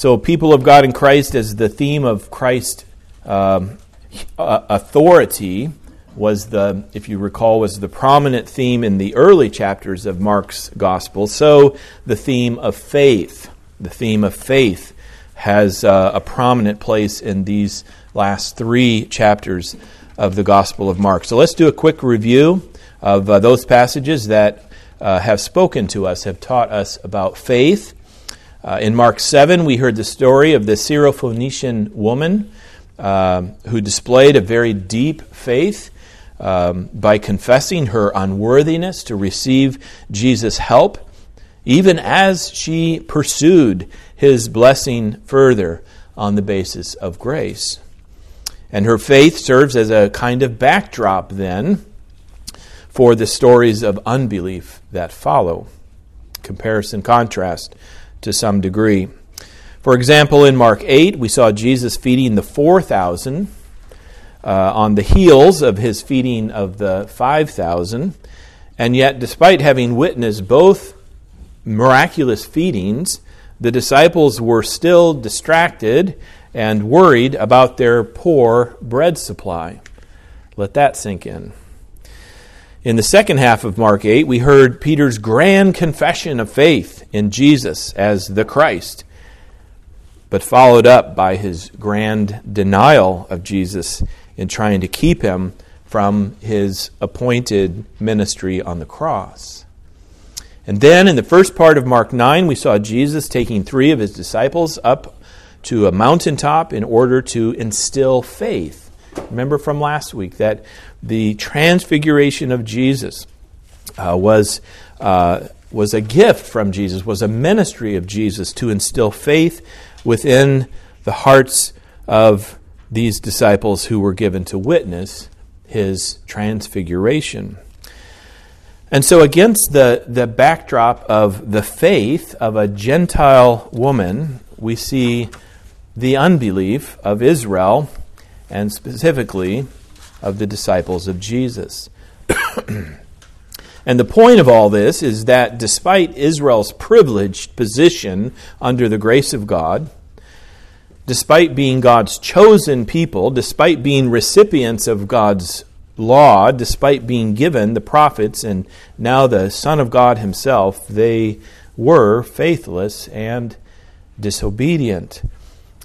So people of God in Christ, as the theme of Christ's authority was the, if you recall, was the prominent theme in the early chapters of Mark's gospel. So the theme of faith has a prominent place in these last three chapters of the Gospel of Mark. So let's do a quick review of those passages that have spoken to us, have taught us about faith. In Mark 7, we heard the story of the Syrophoenician woman who displayed a very deep faith by confessing her unworthiness to receive Jesus' help, even as she pursued his blessing further on the basis of grace. And her faith serves as a kind of backdrop then for the stories of unbelief that follow. Comparison, contrast to some degree. For example, in Mark 8, we saw Jesus feeding the 4,000 on the heels of his feeding of the 5,000. And yet, despite having witnessed both miraculous feedings, the disciples were still distracted and worried about their poor bread supply. Let that sink in. In the second half of Mark 8, we heard Peter's grand confession of faith in Jesus as the Christ, but followed up by his grand denial of Jesus in trying to keep him from his appointed ministry on the cross. And then in the first part of Mark 9, we saw Jesus taking three of his disciples up to a mountaintop in order to instill faith. Remember from last week that the transfiguration of Jesus was a gift from Jesus, was a ministry of Jesus to instill faith within the hearts of these disciples who were given to witness his transfiguration. And so against the backdrop of the faith of a Gentile woman, we see the unbelief of Israel and specifically of the disciples of Jesus. And the point of all this is that despite Israel's privileged position under the grace of God, despite being God's chosen people, despite being recipients of God's law, despite being given the prophets and now the Son of God himself, they were faithless and disobedient.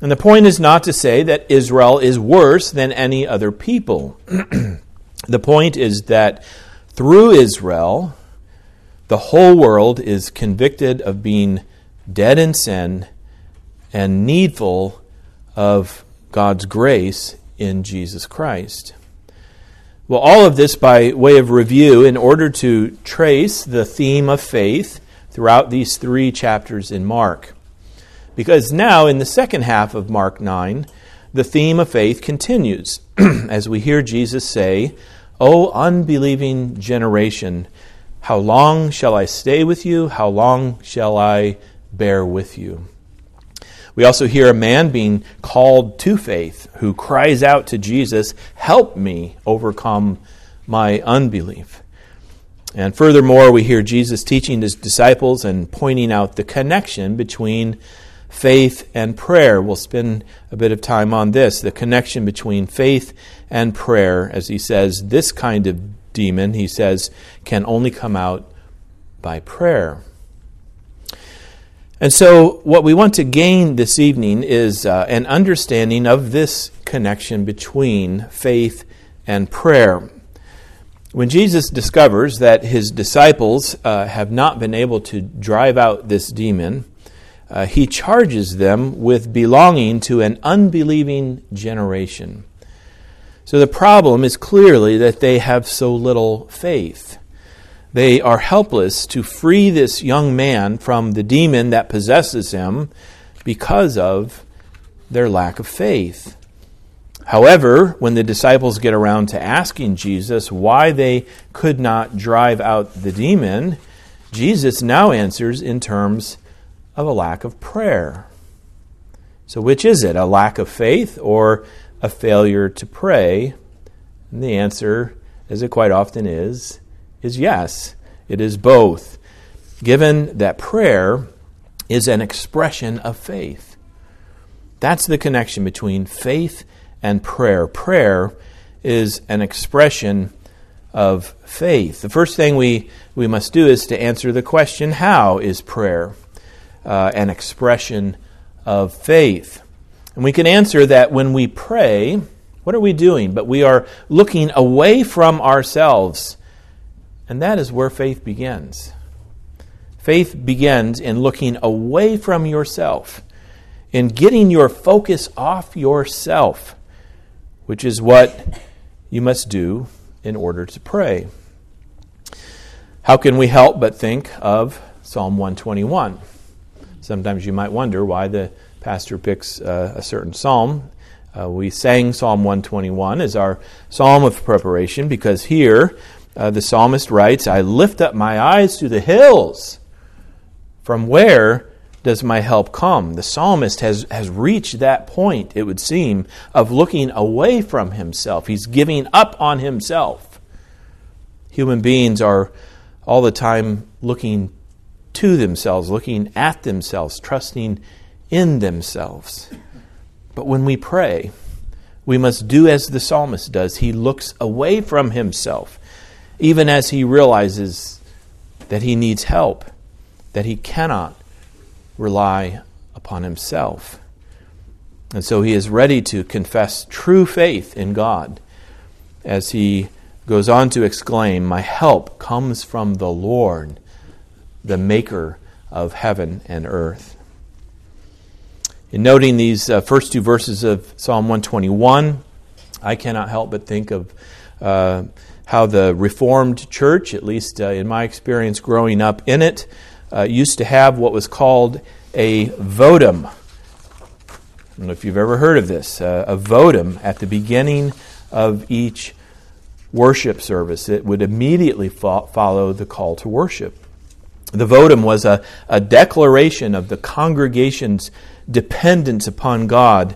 And the point is not to say that Israel is worse than any other people. The point is that through Israel, the whole world is convicted of being dead in sin and needful of God's grace in Jesus Christ. Well, all of this by way of review in order to trace the theme of faith throughout these three chapters in Mark. Because now in the second half of Mark 9, the theme of faith continues as we hear Jesus say, "O unbelieving generation, how long shall I stay with you? How long shall I bear with you?" We also hear a man being called to faith who cries out to Jesus, "Help me overcome my unbelief." And furthermore, we hear Jesus teaching his disciples and pointing out the connection between faith and prayer. We'll spend a bit of time on this, the connection between faith and prayer. As he says, this kind of demon, he says, can only come out by prayer. And so what we want to gain this evening is an understanding of this connection between faith and prayer. When Jesus discovers that his disciples have not been able to drive out this demon, he charges them with belonging to an unbelieving generation. So the problem is clearly that they have so little faith. They are helpless to free this young man from the demon that possesses him because of their lack of faith. However, when the disciples get around to asking Jesus why they could not drive out the demon, Jesus now answers in terms of a lack of prayer. So which is it, a lack of faith or a failure to pray? And the answer, as it quite often is yes, it is both, given that prayer is an expression of faith. That's the connection between faith and prayer. Prayer is an expression of faith. The first thing we must do is to answer the question, how is prayer an expression of faith? And we can answer that when we pray, what are we doing? But we are looking away from ourselves. And that is where faith begins. Faith begins in looking away from yourself, in getting your focus off yourself, which is what you must do in order to pray. How can we help but think of Psalm 121? Sometimes you might wonder why the pastor picks a certain psalm. We sang Psalm 121 as our psalm of preparation because here the psalmist writes, I lift up my eyes to the hills. From where does my help come? The psalmist has reached that point, it would seem, of looking away from himself. He's giving up on himself. Human beings are all the time looking to themselves, looking at themselves, trusting in themselves. But when we pray, we must do as the psalmist does. He looks away from himself, even as he realizes that he needs help, that he cannot rely upon himself. And so he is ready to confess true faith in God as he goes on to exclaim, my help comes from the Lord, the maker of heaven and earth. In noting these first two verses of Psalm 121, I cannot help but think of how the Reformed Church, at least in my experience growing up in it, used to have what was called a votum. I don't know if you've ever heard of this. A votum at the beginning of each worship service. It would immediately follow the call to worship. The votum was a declaration of the congregation's dependence upon God,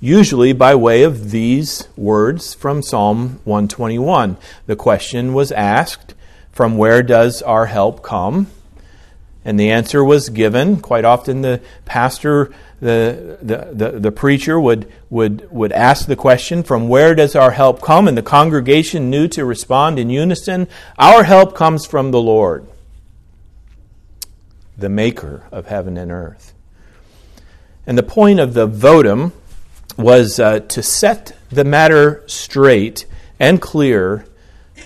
usually by way of these words from Psalm 121. The question was asked, from where does our help come? And the answer was given. Quite often the pastor, the preacher would ask the question, from where does our help come? And the congregation knew to respond in unison, our help comes from the Lord, the maker of heaven and earth. And the point of the votum was to set the matter straight and clear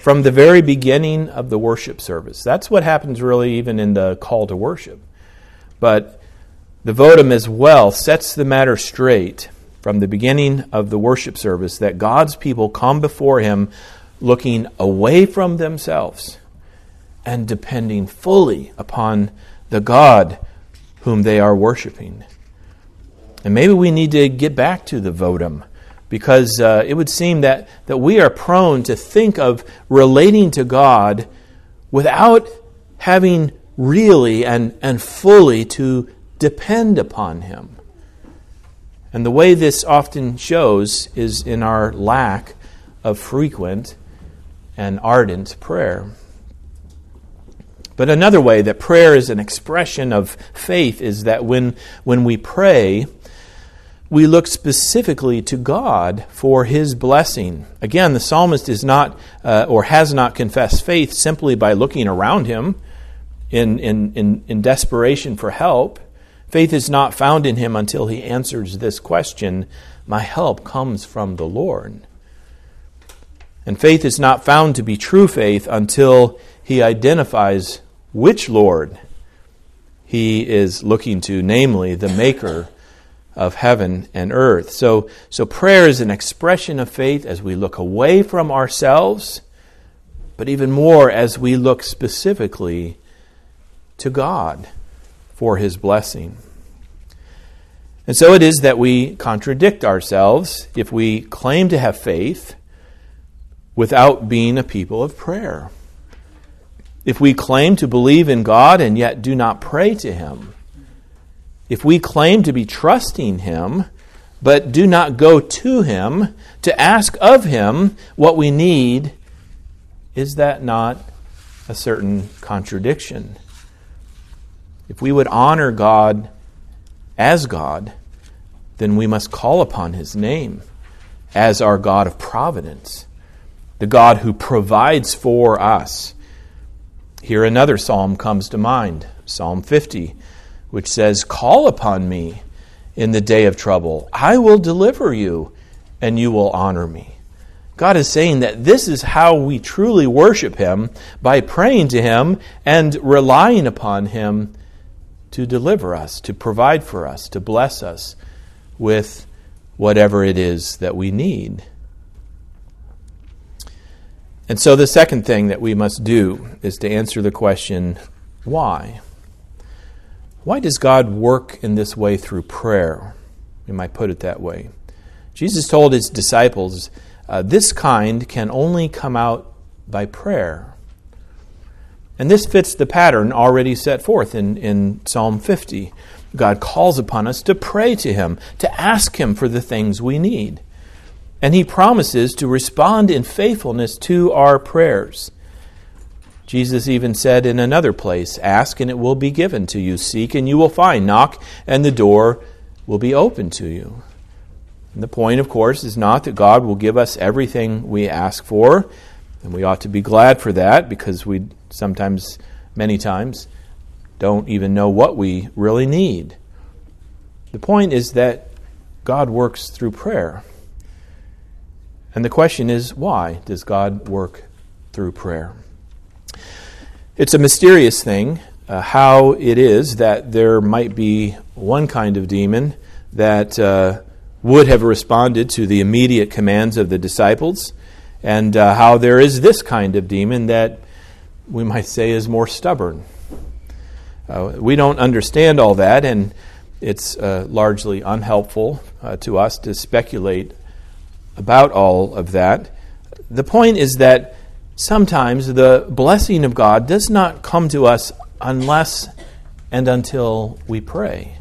from the very beginning of the worship service. That's what happens really even in the call to worship. But the votum as well sets the matter straight from the beginning of the worship service, that God's people come before Him looking away from themselves and depending fully upon the God whom they are worshiping. And maybe we need to get back to the votum, because it would seem that we are prone to think of relating to God without having really and fully to depend upon Him. And the way this often shows is in our lack of frequent and ardent prayer. But another way that prayer is an expression of faith is that when we pray, we look specifically to God for His blessing. Again, the psalmist is not or has not confessed faith simply by looking around him in desperation for help. Faith is not found in him until he answers this question, my help comes from the Lord. And faith is not found to be true faith until he identifies which Lord he is looking to, namely the maker of heaven and earth. So prayer is an expression of faith as we look away from ourselves, but even more as we look specifically to God for His blessing. And so it is that we contradict ourselves if we claim to have faith without being a people of prayer. If we claim to believe in God and yet do not pray to Him, if we claim to be trusting Him, but do not go to Him to ask of Him what we need, is that not a certain contradiction? If we would honor God as God, then we must call upon his name as our God of providence, the God who provides for us. Here another psalm comes to mind, Psalm 50, which says, "Call upon me in the day of trouble. I will deliver you, and you will honor me." God is saying that this is how we truly worship him, by praying to him and relying upon him to deliver us, to provide for us, to bless us with whatever it is that we need. And so the second thing that we must do is to answer the question, why? Why does God work in this way through prayer? We might put it that way. Jesus told his disciples, this kind can only come out by prayer. And this fits the pattern already set forth in Psalm 50. God calls upon us to pray to him, to ask him for the things we need. And he promises to respond in faithfulness to our prayers. Jesus even said in another place, "Ask and it will be given to you. Seek and you will find. Knock and the door will be opened to you." And the point, of course, is not that God will give us everything we ask for. And we ought to be glad for that, because we sometimes, many times, don't even know what we really need. The point is that God works through prayer. And the question is, why does God work through prayer? It's a mysterious thing, how it is that there might be one kind of demon that would have responded to the immediate commands of the disciples, and how there is this kind of demon that we might say is more stubborn. We don't understand all that, and it's largely unhelpful to us to speculate about all of that. The point is that sometimes the blessing of God does not come to us unless and until we pray.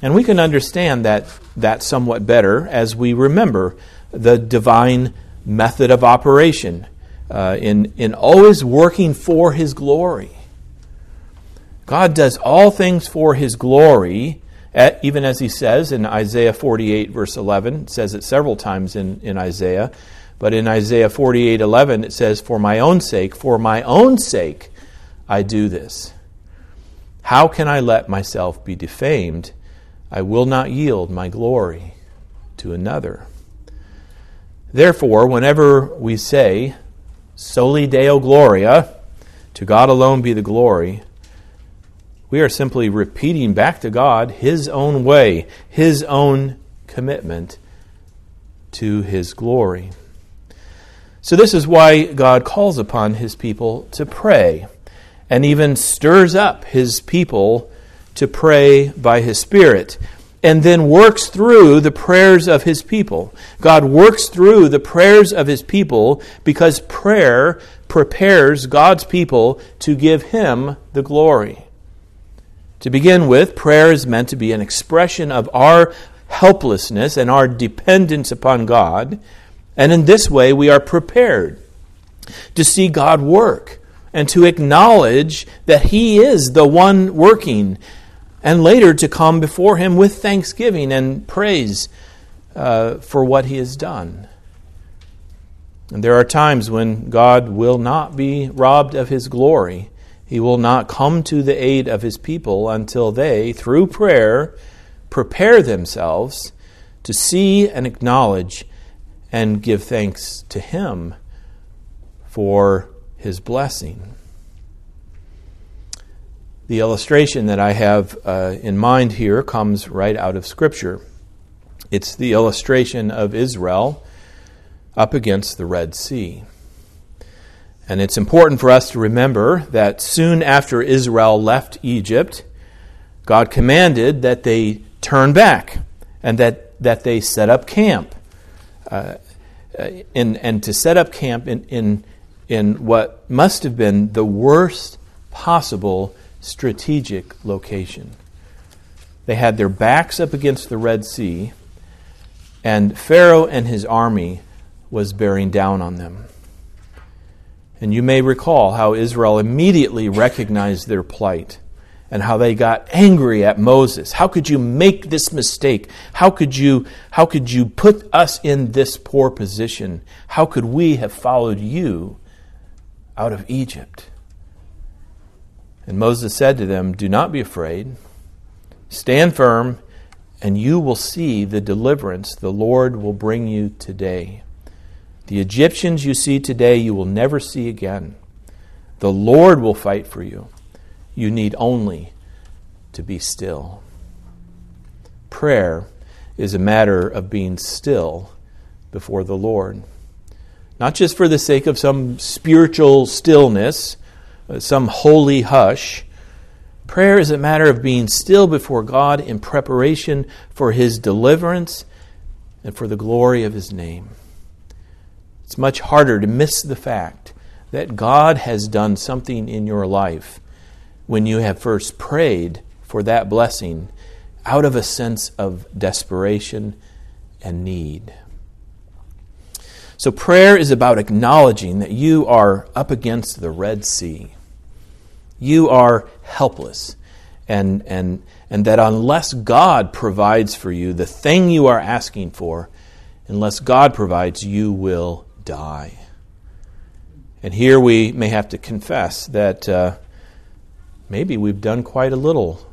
And we can understand that somewhat better as we remember the divine method of operation in always working for his glory. God does all things for his glory, even as he says in Isaiah 48, verse 11. It says it several times in Isaiah. But in Isaiah 48, 11, it says, for my own sake, I do this. How can I let myself be defamed? I will not yield my glory to another. Therefore, whenever we say, Soli Deo Gloria, to God alone be the glory, we are simply repeating back to God his own way, his own commitment to his glory. So this is why God calls upon his people to pray, and even stirs up his people to pray by his Spirit, and then works through the prayers of his people. God works through the prayers of his people because prayer prepares God's people to give him the glory. To begin with, prayer is meant to be an expression of our helplessness and our dependence upon God, and in this way we are prepared to see God work and to acknowledge that he is the one working, and later to come before him with thanksgiving and praise for what he has done. And there are times when God will not be robbed of his glory. He will not come to the aid of his people until they, through prayer, prepare themselves to see and acknowledge and give thanks to him for his blessing. The illustration that I have in mind here comes right out of Scripture. It's the illustration of Israel up against the Red Sea. And it's important for us to remember that soon after Israel left Egypt, God commanded that they turn back and that they set up camp. And to set up camp in what must have been the worst possible strategic location. They had their backs up against the Red Sea, and Pharaoh and his army was bearing down on them. And you may recall how Israel immediately recognized their plight and how they got angry at Moses. How could you make this mistake? How could you put us in this poor position? How could we have followed you out of Egypt? And Moses said to them, do not be afraid. Stand firm, and you will see the deliverance the Lord will bring you today. The Egyptians you see today, you will never see again. The Lord will fight for you. You need only to be still. Prayer is a matter of being still before the Lord. Not just for the sake of some spiritual stillness, some holy hush. Prayer is a matter of being still before God in preparation for His deliverance and for the glory of His name. It's much harder to miss the fact that God has done something in your life when you have first prayed for that blessing out of a sense of desperation and need. So prayer is about acknowledging that you are up against the Red Sea. You are helpless, and that unless God provides for you the thing you are asking for, unless God provides, you will die. And here we may have to confess that maybe we've done quite a little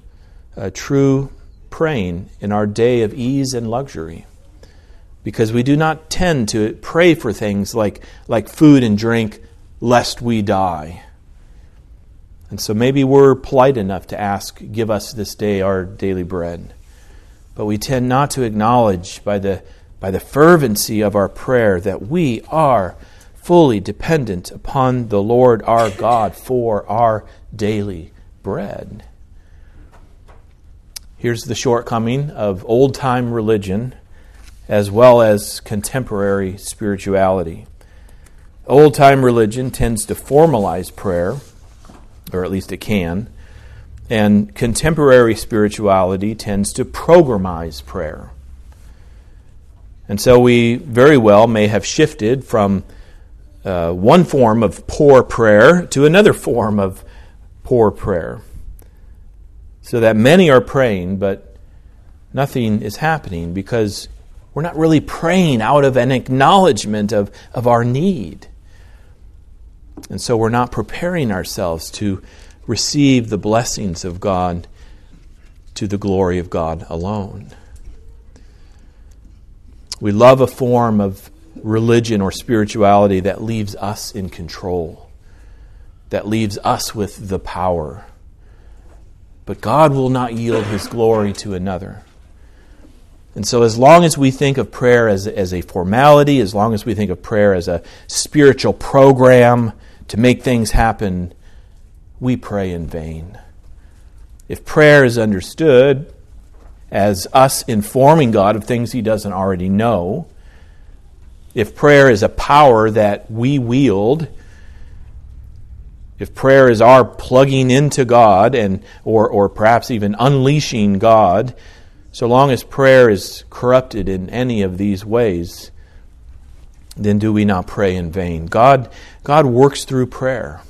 true praying in our day of ease and luxury. Because we do not tend to pray for things like food and drink, lest we die. And so maybe we're polite enough to ask, give us this day our daily bread. But we tend not to acknowledge by the fervency of our prayer that we are fully dependent upon the Lord our God for our daily bread. Here's the shortcoming of old-time religion, as well as contemporary spirituality. Old-time religion tends to formalize prayer, or at least it can, and contemporary spirituality tends to programize prayer. And so we very well may have shifted from one form of poor prayer to another form of poor prayer, so that many are praying, but nothing is happening because we're not really praying out of an acknowledgement of our need. And so we're not preparing ourselves to receive the blessings of God to the glory of God alone. We love a form of religion or spirituality that leaves us in control, that leaves us with the power. But God will not yield His glory to another. And so as long as we think of prayer as a formality, as long as we think of prayer as a spiritual program to make things happen, we pray in vain. If prayer is understood as us informing God of things He doesn't already know, if prayer is a power that we wield, if prayer is our plugging into God and or perhaps even unleashing God, so long as prayer is corrupted in any of these ways, then do we not pray in vain? God works through prayer,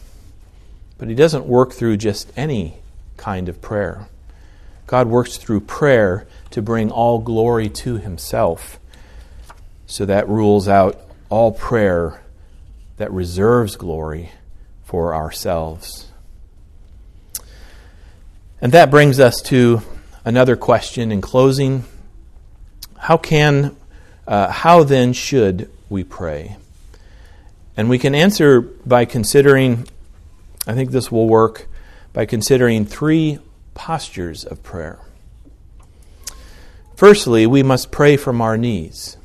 but He doesn't work through just any kind of prayer. God works through prayer to bring all glory to Himself. So that rules out all prayer that reserves glory for ourselves. And that brings us to another question in closing. How then should we pray? And we can answer by considering, I think this will work, by considering three postures of prayer. Firstly, we must pray from our knees,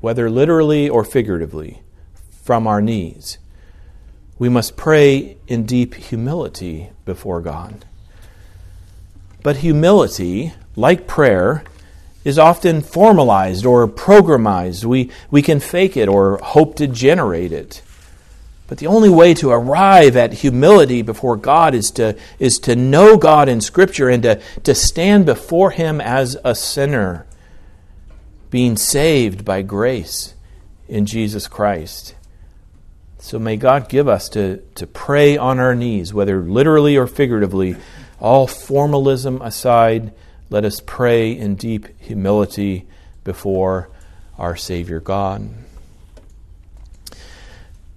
whether literally or figuratively, from our knees. We must pray in deep humility before God. But humility, like prayer, is often formalized or programized. We can fake it or hope to generate it. But the only way to arrive at humility before God is to know God in Scripture and to stand before Him as a sinner, being saved by grace in Jesus Christ. So may God give us to pray on our knees, whether literally or figuratively, All formalism aside, let us pray in deep humility before our Savior God.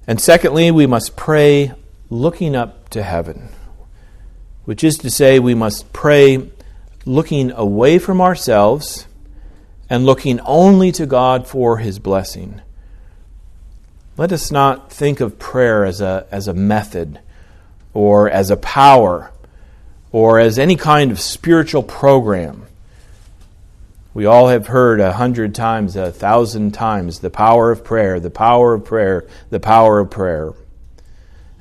And secondly, we must pray looking up to heaven, which is to say we must pray looking away from ourselves and looking only to God for His blessing. Let us not think of prayer as a method or as a power or as any kind of spiritual program. We all have heard 100 times, 1,000 times, the power of prayer, the power of prayer, the power of prayer.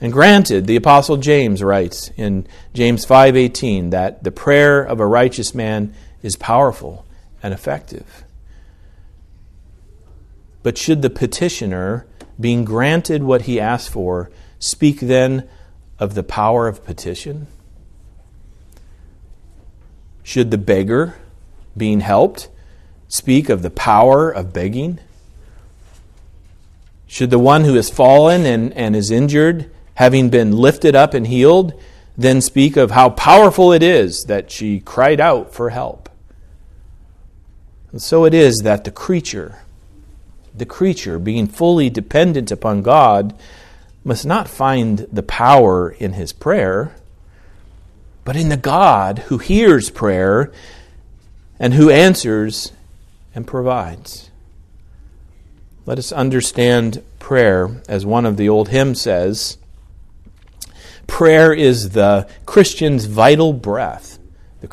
And granted, the Apostle James writes in James 5:18 that the prayer of a righteous man is powerful and effective. But should the petitioner, being granted what he asked for, speak then of the power of petition? Should the beggar, being helped, speak of the power of begging? Should the one who has fallen and is injured, having been lifted up and healed, then speak of how powerful it is that she cried out for help? And so it is that the creature being fully dependent upon God, must not find the power in his prayer, but in the God who hears prayer and who answers and provides. Let us understand prayer, as one of the old hymns says, prayer is the Christian's vital breath, the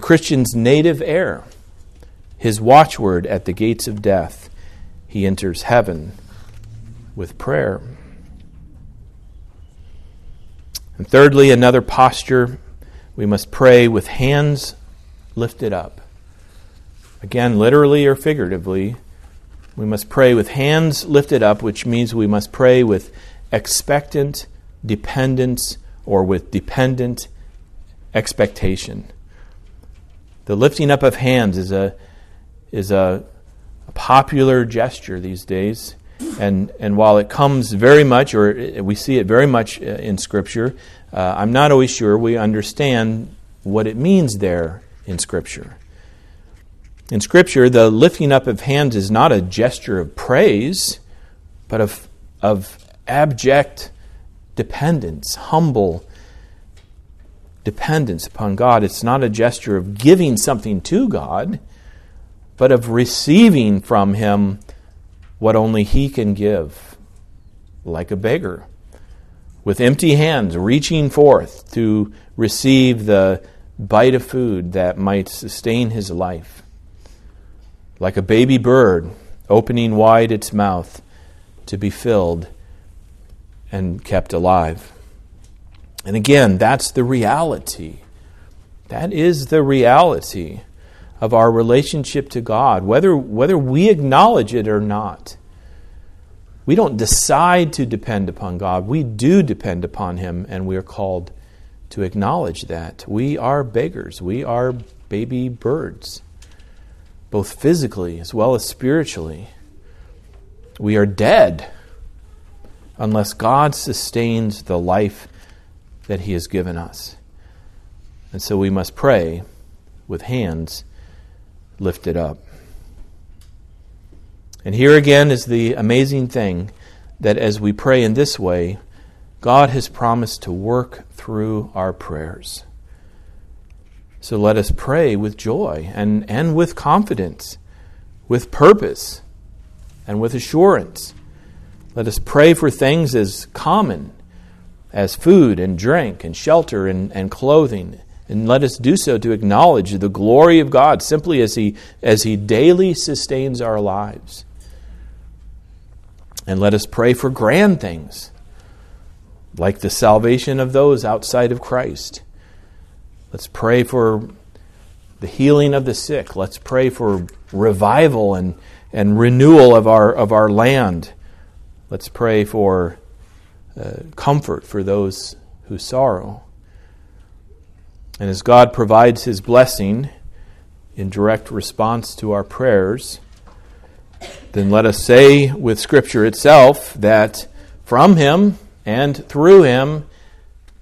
Christian's native air, his watchword at the gates of death. He enters heaven with prayer. And thirdly, another posture, we must pray with hands lifted up. Again, literally or figuratively, we must pray with hands lifted up, which means we must pray with expectant dependence or with dependent expectation. The lifting up of hands is a popular gesture these days, and while it comes very much, or we see it very much in Scripture, I'm not always sure we understand what it means there in Scripture. In Scripture, the lifting up of hands is not a gesture of praise, but of abject dependence, humble dependence upon God. It's not a gesture of giving something to God, but of receiving from Him what only He can give, like a beggar, with empty hands reaching forth to receive the bite of food that might sustain his life. Like a baby bird opening wide its mouth to be filled and kept alive. And again, that's the reality. That is the reality of our relationship to God, whether we acknowledge it or not. We don't decide to depend upon God. We do depend upon Him, and we are called to acknowledge that. We are beggars. We are baby birds, both physically as well as spiritually. We are dead unless God sustains the life that He has given us. And so we must pray with hands lifted up. And here again is the amazing thing, that as we pray in this way, God has promised to work through our prayers. So let us pray with joy and with confidence, with purpose, and with assurance. Let us pray for things as common as food and drink and shelter and clothing. And let us do so to acknowledge the glory of God simply as He daily sustains our lives. And let us pray for grand things, like the salvation of those outside of Christ. Let's pray for the healing of the sick. Let's pray for revival and renewal of our land. Let's pray for comfort for those who sorrow. And as God provides His blessing in direct response to our prayers, then let us say with Scripture itself that from Him and through Him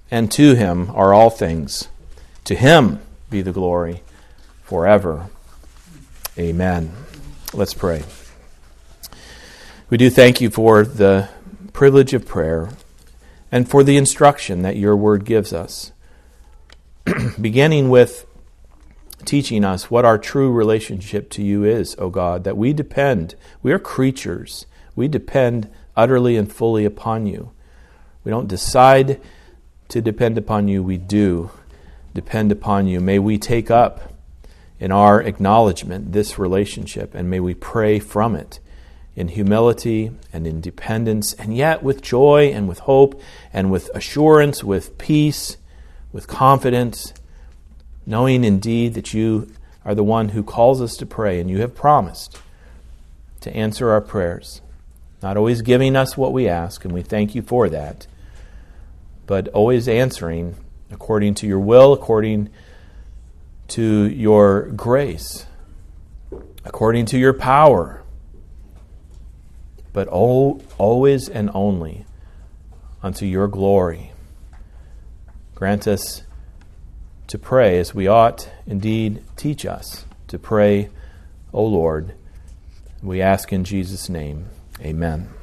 and to him are all things. To him be the glory forever. Amen. Let's pray. We do thank you for the privilege of prayer and for the instruction that your word gives us, beginning with teaching us what our true relationship to you is, O God, that we depend, we are creatures, we depend utterly and fully upon you. We don't decide to depend upon you, we do depend upon you. May we take up in our acknowledgement this relationship, and may we pray from it in humility and in dependence, and yet with joy and with hope and with assurance, with peace, with confidence, knowing indeed that you are the one who calls us to pray, and you have promised to answer our prayers, not always giving us what we ask, and we thank you for that, but always answering according to your will, according to your grace, according to your power, but always and only unto your glory. Grant us to pray as we ought, indeed teach us to pray, O Lord. We ask in Jesus' name, amen.